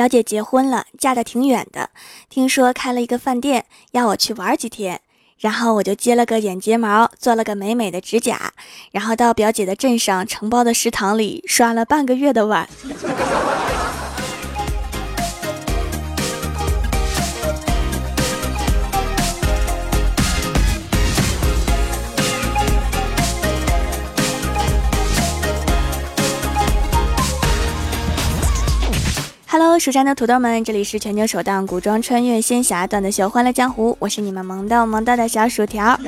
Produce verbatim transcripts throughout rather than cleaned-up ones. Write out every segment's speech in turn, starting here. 表姐结婚了，嫁得挺远的，听说开了一个饭店，要我去玩几天。然后我就接了个眼睫毛，做了个美美的指甲，然后到表姐的镇上承包的食堂里刷了半个月的碗。Hello， 蜀山的土豆们，这里是全球首档古装穿越仙侠段子秀《欢乐江湖》，我是你们萌到萌到的小薯条。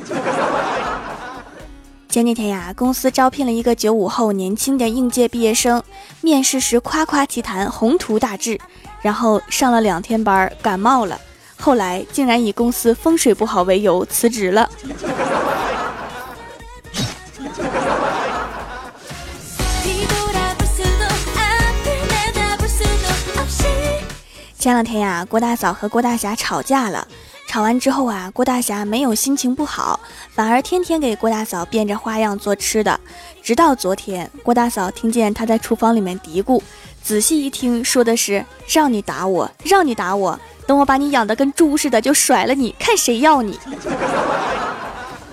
前几天呀，公司招聘了一个九五后年轻的应届毕业生，面试时夸夸其谈，宏图大志，然后上了两天班感冒了，后来竟然以公司风水不好为由辞职了。前两天呀、啊，郭大嫂和郭大侠吵架了。吵完之后啊，郭大侠没有心情不好，反而天天给郭大嫂变着花样做吃的。直到昨天，郭大嫂听见他在厨房里面嘀咕，仔细一听，说的是让你打我，让你打我，等我把你养得跟猪似的，就甩了你，看谁要你。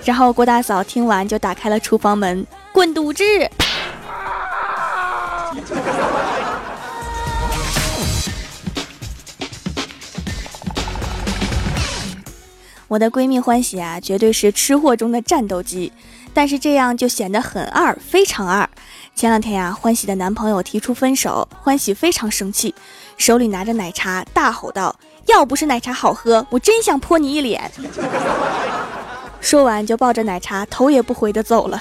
然后郭大嫂听完就打开了厨房门，滚犊子！我的闺蜜欢喜啊，绝对是吃货中的战斗机，但是这样就显得很二，非常二。前两天呀、啊，欢喜的男朋友提出分手，欢喜非常生气，手里拿着奶茶大吼道：“要不是奶茶好喝，我真想泼你一脸！”说完就抱着奶茶头也不回的走了。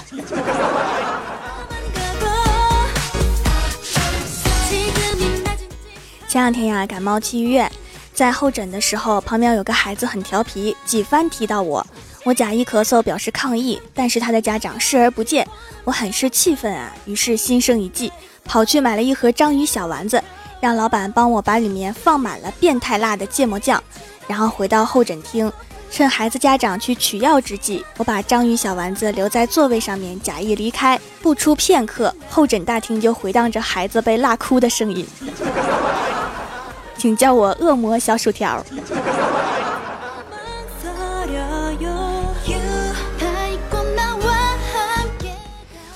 前两天呀、啊，感冒去医院。在候诊的时候，旁边有个孩子很调皮，几番踢到我，我假意咳嗽表示抗议，但是他的家长视而不见，我很是气愤啊，于是心生一计，跑去买了一盒章鱼小丸子，让老板帮我把里面放满了变态辣的芥末酱，然后回到候诊厅，趁孩子家长去取药之际，我把章鱼小丸子留在座位上面，假意离开，不出片刻，候诊大厅就回荡着孩子被辣哭的声音。请叫我恶魔小薯条。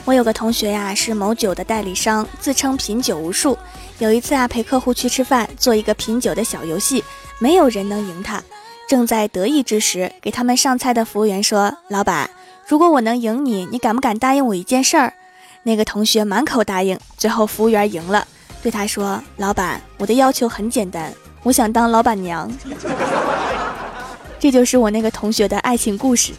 我有个同学呀、啊，是某酒的代理商，自称品酒无数。有一次啊，陪客户去吃饭，做一个品酒的小游戏，没有人能赢他。正在得意之时，给他们上菜的服务员说：“老板，如果我能赢你，你敢不敢答应我一件事儿？”那个同学满口答应，最后服务员赢了。对他说：“老板，我的要求很简单，我想当老板娘。”这就是我那个同学的爱情故事。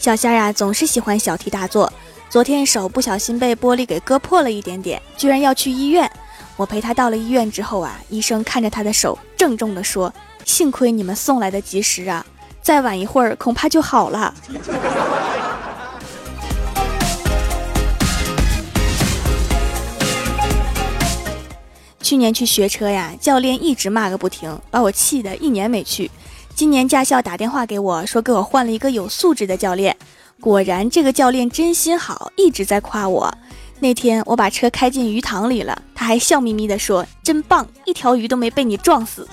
小仙儿啊，总是喜欢小题大做。昨天手不小心被玻璃给割破了一点点，居然要去医院。我陪他到了医院之后啊，医生看着他的手，郑重地说：“幸亏你们送来的及时啊。”再晚一会儿恐怕就好了。去年去学车呀，教练一直骂个不停，把我气得一年没去。今年驾校打电话给我说，给我换了一个有素质的教练。果然这个教练真心好，一直在夸我。那天我把车开进鱼塘里了，他还笑眯眯地说：“真棒，一条鱼都没被你撞死。”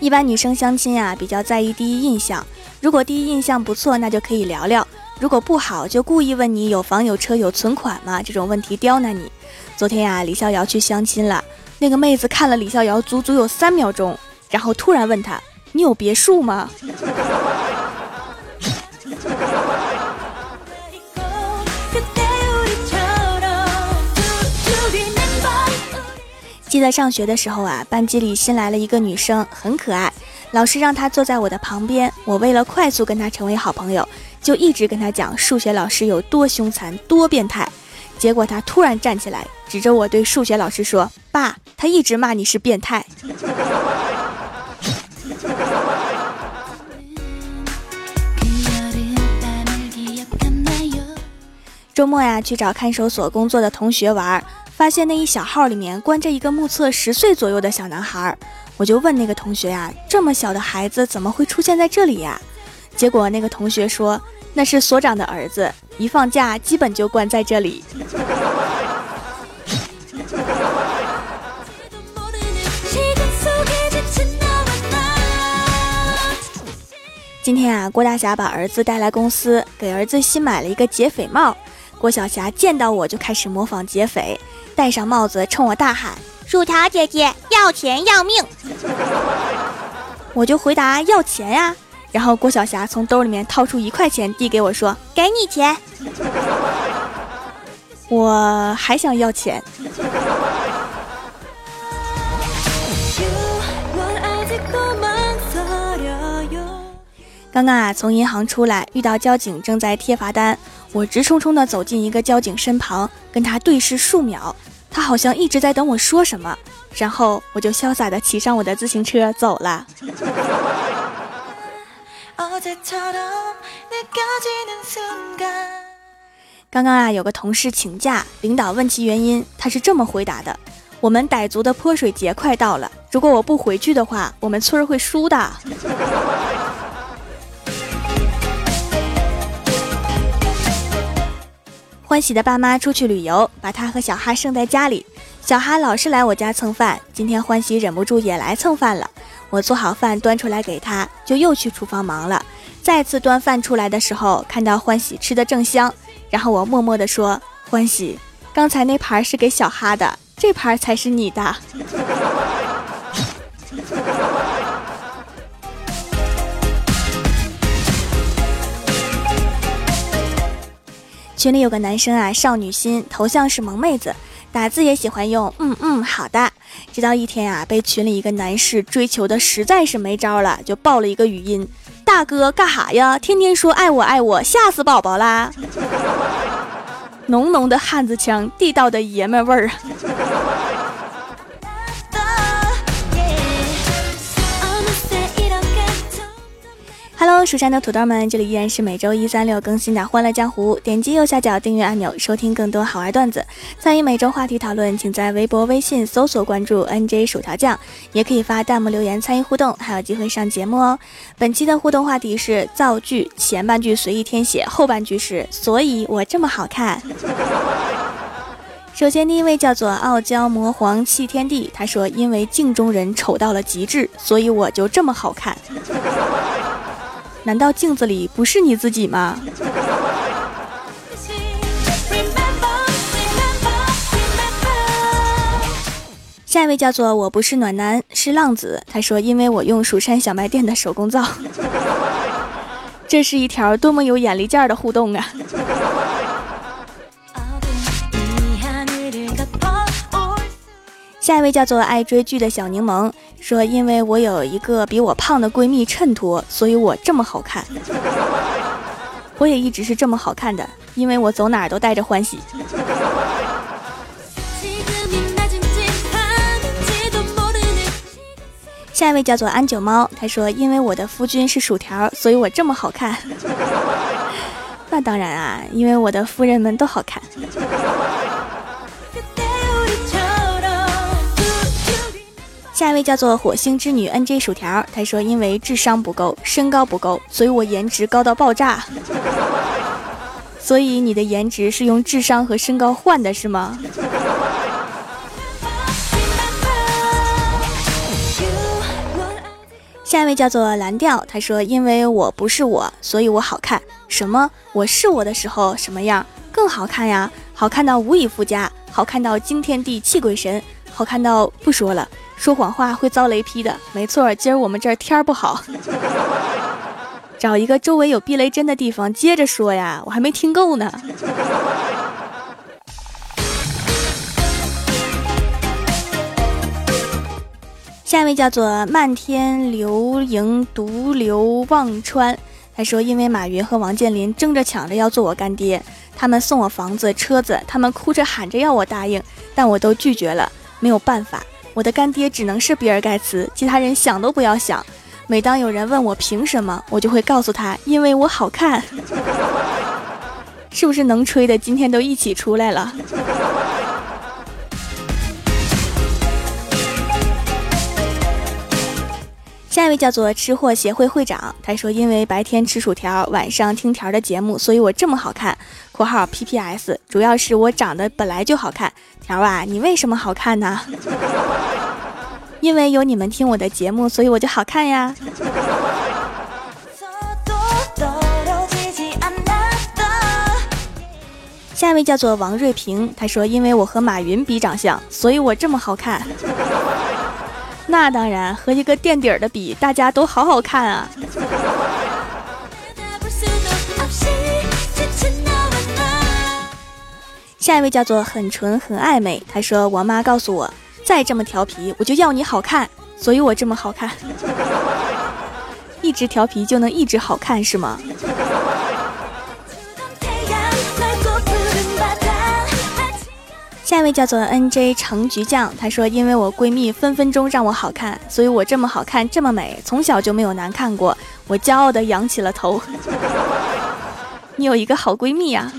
一般女生相亲啊，比较在意第一印象，如果第一印象不错，那就可以聊聊，如果不好，就故意问你有房有车有存款吗，这种问题刁难你。昨天啊，李逍遥去相亲了，那个妹子看了李逍遥足足有三秒钟，然后突然问他：“你有别墅吗？”记得上学的时候啊，班级里新来了一个女生，很可爱，老师让她坐在我的旁边，我为了快速跟她成为好朋友，就一直跟她讲数学老师有多凶残多变态。结果她突然站起来，指着我对数学老师说：“爸，他一直骂你是变态。”周末呀、啊，去找看守所工作的同学玩，发现那一小号里面关着一个目测十岁左右的小男孩，我就问那个同学呀、啊，这么小的孩子怎么会出现在这里呀、啊？结果那个同学说，那是所长的儿子，一放假基本就关在这里。今天啊，郭大侠把儿子带来公司，给儿子新买了一个劫匪帽。郭小霞见到我就开始模仿劫匪，戴上帽子冲我大喊：“薯条姐姐，要钱要命！”我就回答：“要钱呀、啊！”然后郭小霞从兜里面掏出一块钱递给我说：“给你钱。”我还想要钱。刚刚啊，从银行出来，遇到交警正在贴罚单，我直冲冲地走进一个交警身旁，跟他对视数秒，他好像一直在等我说什么，然后我就潇洒地骑上我的自行车走了。刚刚啊，有个同事请假，领导问其原因，他是这么回答的：我们傣族的泼水节快到了，如果我不回去的话，我们村儿会输的。欢喜的爸妈出去旅游，把他和小哈剩在家里。小哈老是来我家蹭饭，今天欢喜忍不住也来蹭饭了。我做好饭端出来给他，就又去厨房忙了。再次端饭出来的时候，看到欢喜吃得正香，然后我默默地说：“欢喜，刚才那盘是给小哈的，这盘才是你的。”群里有个男生啊，少女心，头像是萌妹子，打字也喜欢用嗯嗯好的。直到一天啊，被群里一个男士追求的实在是没招了，就爆了一个语音：大哥干哈呀，天天说爱我爱我，吓死宝宝啦。浓浓的汉子腔，地道的爷们味儿。Hello， 蜀山的土豆们，这里依然是每周一、三、六更新的《欢乐江湖》。点击右下角订阅按钮，收听更多好玩段子。参与每周话题讨论，请在微博、微信搜索关注 N J 薯条酱，也可以发弹幕留言参与互动，还有机会上节目哦。本期的互动话题是造句，前半句随意填写，后半句是所以我这么好看。首先第一位叫做傲娇魔皇弃天地，他说：“因为镜中人丑到了极致，所以我就这么好看。”难道镜子里不是你自己吗？下一位叫做我不是暖男是浪子，他说：因为我用蜀山小卖店的手工皂。这是一条多么有眼力劲儿的互动啊。下一位叫做爱追剧的小柠檬，说：因为我有一个比我胖的闺蜜衬托，所以我这么好看。我也一直是这么好看的，因为我走哪儿都带着欢喜。下一位叫做安九猫，他说：因为我的夫君是薯条，所以我这么好看。那当然啊，因为我的夫人们都好看。下一位叫做火星之女 N J 薯条，她说：因为智商不够，身高不够，所以我颜值高到爆炸。所以你的颜值是用智商和身高换的是吗？下一位叫做蓝调，她说：因为我不是我，所以我好看。什么？我是我的时候什么样？更好看呀，好看到无以复加，好看到惊天地泣鬼神，好看到不说了，说谎话会遭雷劈的。没错，今儿我们这儿天不好，找一个周围有避雷针的地方接着说呀，我还没听够呢。下一位叫做漫天流萤独流忘川，他说：因为马云和王健林争着抢着要做我干爹，他们送我房子车子，他们哭着喊着要我答应，但我都拒绝了，没有办法，我的干爹只能是比尔盖茨，其他人想都不要想。每当有人问我凭什么，我就会告诉他：因为我好看。是不是能吹的今天都一起出来了？下一位叫做吃货协会会长，他说因为白天吃薯条，晚上听条的节目，所以我这么好看。括号 P P S 主要是我长得本来就好看。条啊，你为什么好看呢？因为有你们听我的节目，所以我就好看呀。下一位叫做王瑞平，他说因为我和马云比长相，所以我这么好看。那当然，和一个垫底的比，大家都好好看啊。下一位叫做很纯很暧昧，他说我妈告诉我，再这么调皮我就要你好看，所以我这么好看。一直调皮就能一直好看是吗？下一位叫做 N J 橙橘酱，她说因为我闺蜜分分钟让我好看，所以我这么好看这么美，从小就没有难看过，我骄傲地扬起了头。你有一个好闺蜜啊。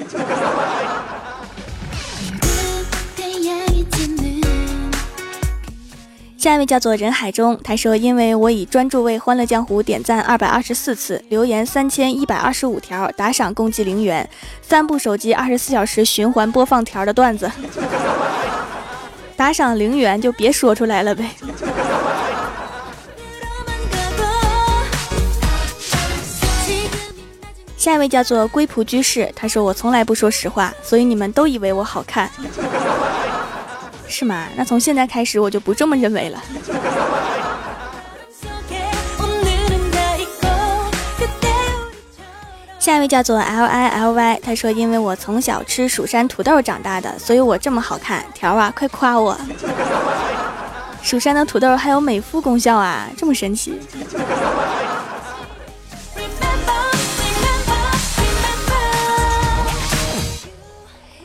下一位叫做任海中，他说因为我已专注为欢乐江湖点赞二百二十四次，留言三千一百二十五条，打赏共计零元，三部手机二十四小时循环播放条的段子。打赏零元就别说出来了呗。下一位叫做龟仆居士，他说我从来不说实话，所以你们都以为我好看。是吗？那从现在开始我就不这么认为了。下一位叫做 L I L Y， 他说因为我从小吃蜀山土豆长大的，所以我这么好看。条啊，快夸我。蜀山的土豆还有美肤功效啊，这么神奇。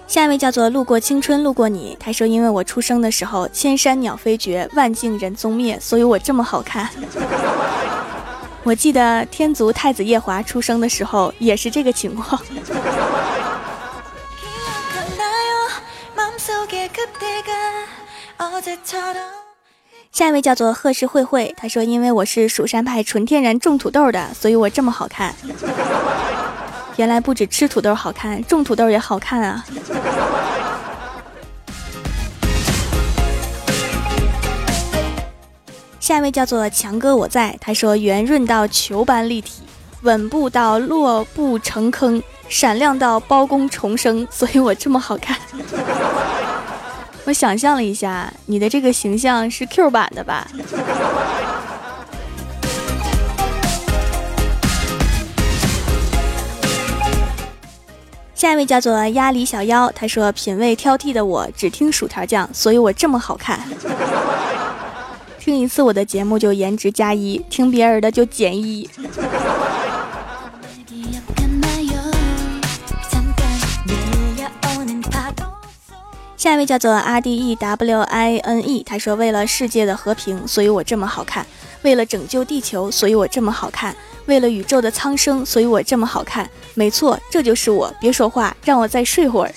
下一位叫做路过青春路过你，他说因为我出生的时候千山鸟飞绝，万径人踪灭，所以我这么好看。我记得天族太子夜华出生的时候也是这个情况。下一位叫做贺氏慧慧，他说因为我是蜀山派纯天然种土豆的，所以我这么好看。原来不止吃土豆好看，种土豆也好看啊。下一位叫做强哥我在，他说圆润到球般立体，稳步到落步成坑，闪亮到包公重生，所以我这么好看。我想象了一下，你的这个形象是 Q 版的吧。下一位叫做鸭梨小妖，他说品味挑剔的我只听薯条酱，所以我这么好看。听一次我的节目就颜值加一，听别人的就减一。下一位叫做 R D E W I N E， 他说为了世界的和平，所以我这么好看，为了拯救地球，所以我这么好看，为了宇宙的苍生，所以我这么好看。没错，这就是我，别说话，让我再睡会儿。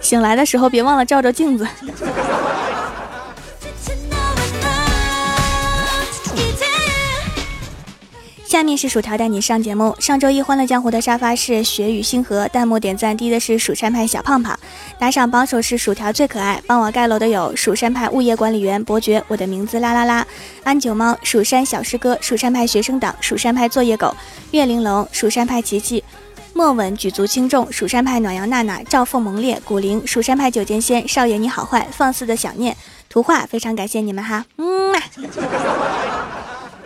醒来的时候别忘了照照镜子。下面是薯条带你上节目。上周一欢乐江湖的沙发是雪雨星河，弹幕点赞低的是蜀山派小胖胖，打赏榜首是薯条最可爱，帮我盖楼的有蜀山派物业管理员伯爵，我的名字啦啦啦，安九猫，蜀山小师哥，蜀山派学生党，蜀山派作业狗，月玲珑，蜀山派琪琪，莫文举足轻重，蜀山派暖阳娜娜，赵凤萌烈，古灵，蜀山派九剑仙，少爷你好坏，放肆的想念，图画，非常感谢你们哈，嗯啊。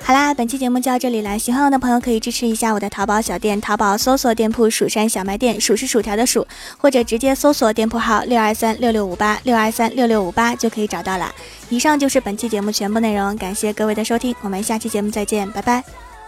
好啦，本期节目就到这里了，喜欢我的朋友可以支持一下我的淘宝小店，淘宝搜索店铺蜀山小卖店，数是薯条的数，或者直接搜索店铺号六二三六六五八 六二三六六五八就可以找到了。以上就是本期节目全部内容，感谢各位的收听，我们下期节目再见，拜拜。